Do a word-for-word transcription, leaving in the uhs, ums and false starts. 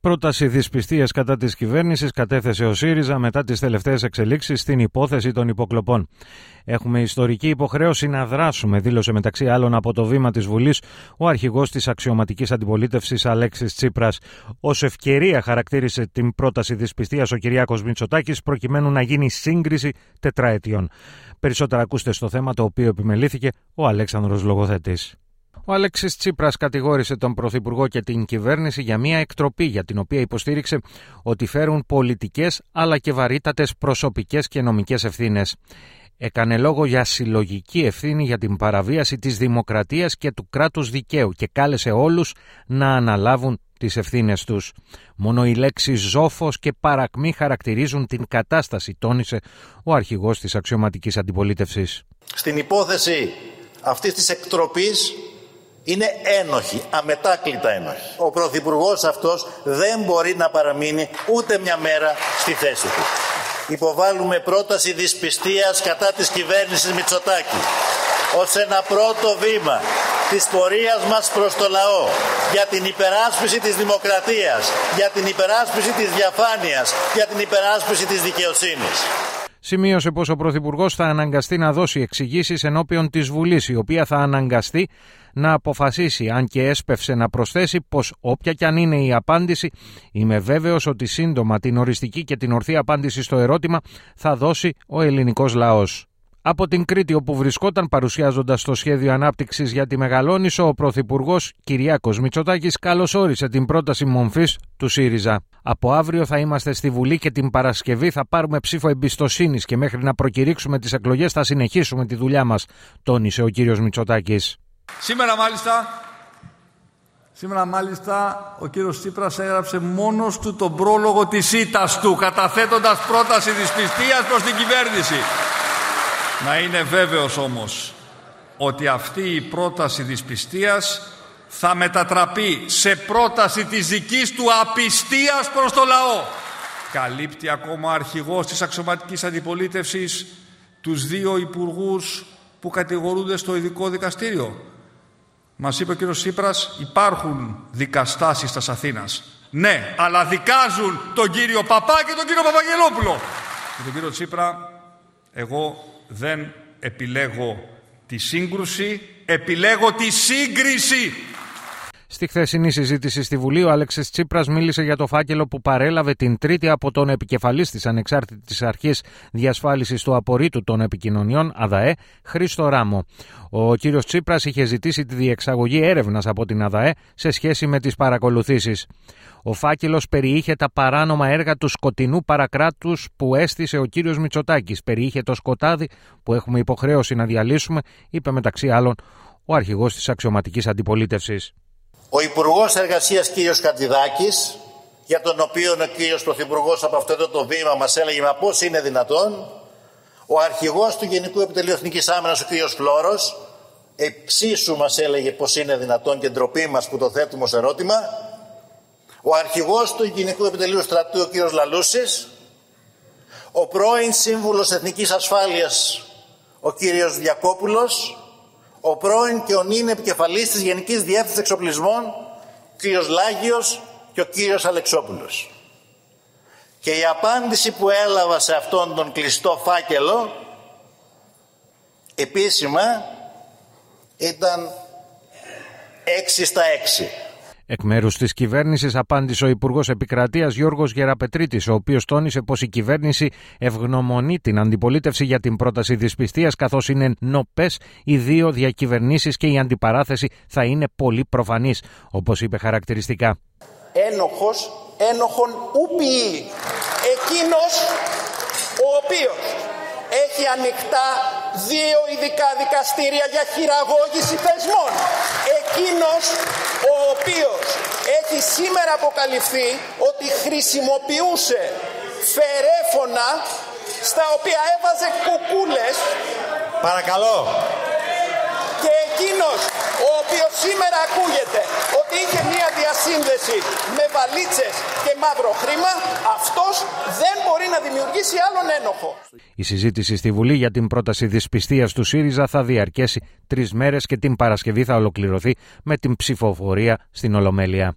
Πρόταση δυσπιστίας κατά της κυβέρνησης κατέθεσε ο ΣΥΡΙΖΑ μετά τις τελευταίες εξελίξεις στην υπόθεση των υποκλοπών. Έχουμε ιστορική υποχρέωση να δράσουμε, δήλωσε μεταξύ άλλων από το βήμα της Βουλής ο αρχηγός της αξιωματικής αντιπολίτευσης Αλέξης Τσίπρας. Ως ευκαιρία χαρακτήρισε την πρόταση δυσπιστίας ο Κυριάκος Μητσοτάκης προκειμένου να γίνει σύγκριση τετραετιών. Περισσότερα ακούστε στο θέμα το οποίο επιμελήθηκε ο Αλέξανδρος Λογοθετής. Ο Αλέξης Τσίπρας κατηγόρησε τον Πρωθυπουργό και την κυβέρνηση για μια εκτροπή για την οποία υποστήριξε ότι φέρουν πολιτικές αλλά και βαρύτατες προσωπικές και νομικές ευθύνες. Έκανε λόγο για συλλογική ευθύνη για την παραβίαση της δημοκρατίας και του κράτους δικαίου και κάλεσε όλους να αναλάβουν τις ευθύνες τους. Μόνο οι λέξεις «ζόφος» και «παρακμή» χαρακτηρίζουν την κατάσταση, τόνισε ο αρχηγός της αξιωματικής αντιπολίτευσης. Στην υπόθεση αυτής της εκτροπής είναι ένοχοι, αμετάκλητα ένοχοι. Ο Πρωθυπουργός αυτός δεν μπορεί να παραμείνει ούτε μια μέρα στη θέση του. Υποβάλλουμε πρόταση δυσπιστίας κατά της κυβέρνησης Μητσοτάκη ως ένα πρώτο βήμα της πορείας μας προς το λαό για την υπεράσπιση της δημοκρατίας, για την υπεράσπιση της διαφάνειας, για την υπεράσπιση της δικαιοσύνης. Σημείωσε πως ο Πρωθυπουργός θα αναγκαστεί να δώσει εξηγήσεις ενώπιον της Βουλής, η οποία θα αναγκαστεί να αποφασίσει, αν και έσπευσε να προσθέσει πως όποια κι αν είναι η απάντηση, είμαι βέβαιος ότι σύντομα την οριστική και την ορθή απάντηση στο ερώτημα θα δώσει ο ελληνικός λαός. Από την Κρήτη, όπου βρισκόταν παρουσιάζοντας το σχέδιο ανάπτυξης για τη Μεγαλόνησο, ο Πρωθυπουργός Κυριάκος Μητσοτάκης καλωσόρισε την πρόταση μομφής του ΣΥΡΙΖΑ. Από αύριο θα είμαστε στη Βουλή και την Παρασκευή θα πάρουμε ψήφο εμπιστοσύνης και μέχρι να προκηρύξουμε τις εκλογές θα συνεχίσουμε τη δουλειά μας, τόνισε ο κύριος Μητσοτάκης. Σήμερα μάλιστα, σήμερα μάλιστα ο κύριος Τσίπρας έγραψε μόνος του τον πρόλογο της ήττας του, καταθέτοντας πρόταση δυσπιστίας προς την κυβέρνηση. Να είναι βέβαιος όμως ότι αυτή η πρόταση δυσπιστίας θα μετατραπεί σε πρόταση της δικής του απιστίας προς το λαό. Καλύπτει ακόμα ο αρχηγός της αξιωματικής αντιπολίτευσης τους δύο υπουργούς που κατηγορούνται στο ειδικό δικαστήριο. Μας είπε ο κύριος Τσίπρας, υπάρχουν δικαστάσεις της Αθήνας. Ναι, αλλά δικάζουν τον κύριο Παπά και τον κύριο Παπαγγελόπουλο. Και τον κύριο Τσίπρα, εγώ δεν επιλέγω τη σύγκρουση, επιλέγω τη σύγκριση. Στη χθεσινή συζήτηση στη Βουλή, ο Αλέξης Τσίπρας μίλησε για το φάκελο που παρέλαβε την Τρίτη από τον επικεφαλής της Ανεξάρτητης Αρχής Διασφάλισης του Απορρίτου των Επικοινωνιών, ΑΔΑΕ, Χρήστο Ράμο. Ο κύριος Τσίπρας είχε ζητήσει τη διεξαγωγή έρευνας από την ΑΔΑΕ σε σχέση με τις παρακολουθήσεις. Ο φάκελος περιείχε τα παράνομα έργα του σκοτεινού παρακράτους που αίσθησε ο κύριος Μητσοτάκης. Περιείχε το σκοτάδι που έχουμε υποχρέωση να διαλύσουμε, είπε μεταξύ άλλων ο αρχηγός της αξιωματικής αντιπολίτευσης. Ο Υπουργός Εργασίας κύριος Κατιδάκης, για τον οποίο ο κύριος Πρωθυπουργός από αυτό εδώ το βήμα μας έλεγε «Μα πώς είναι δυνατόν», ο αρχηγός του Γενικού Επιτελείου Εθνικής Άμυνας ο κύριος Φλώρος, εξίσου μας έλεγε «Πώς είναι δυνατόν» και ντροπή μας που το θέτουμε ως ερώτημα, ο αρχηγός του Γενικού Επιτελείου Στρατού ο κύριος Λαλούσης, ο πρώην Σύμβουλος Εθνικής Ασφάλειας ο κύριος Διακόπουλος, ο πρώην και ο νυν επικεφαλής της Γενικής Διεύθυνσης Εξοπλισμών, ο κύριος Λάγιος και ο κύριος Αλεξόπουλος. Και η απάντηση που έλαβα σε αυτόν τον κλειστό φάκελο, επίσημα, ήταν έξι στα έξι. Εκ μέρους της κυβέρνησης απάντησε ο Υπουργός Επικρατείας Γιώργος Γεραπετρίτης, ο οποίος τόνισε πως η κυβέρνηση ευγνωμονεί την αντιπολίτευση για την πρόταση δυσπιστίας, καθώς είναι νοπές οι δύο διακυβερνήσεις και η αντιπαράθεση θα είναι πολύ προφανής, όπως είπε χαρακτηριστικά. Ένοχος, ένοχον ούπιοι, εκείνος ο οποίος έχει ανοιχτά δύο ειδικά δικαστήρια για χειραγώγηση θεσμών. Εκείνος ο οποίος έχει σήμερα αποκαλυφθεί ότι χρησιμοποιούσε φερέφωνα στα οποία έβαζε κουκούλες. Παρακαλώ. Και εκείνος ο οποίος σήμερα ακούγεται ότι είχε μια διασύνδεση σύνδεση με βαλίτσες και μαύρο χρήμα, αυτός δεν μπορεί να δημιουργήσει άλλον ένοχο. Η συζήτηση στη Βουλή για την πρόταση δυσπιστίας του ΣΥΡΙΖΑ θα διαρκέσει τρεις μέρες και την Παρασκευή θα ολοκληρωθεί με την ψηφοφορία στην Ολομέλεια.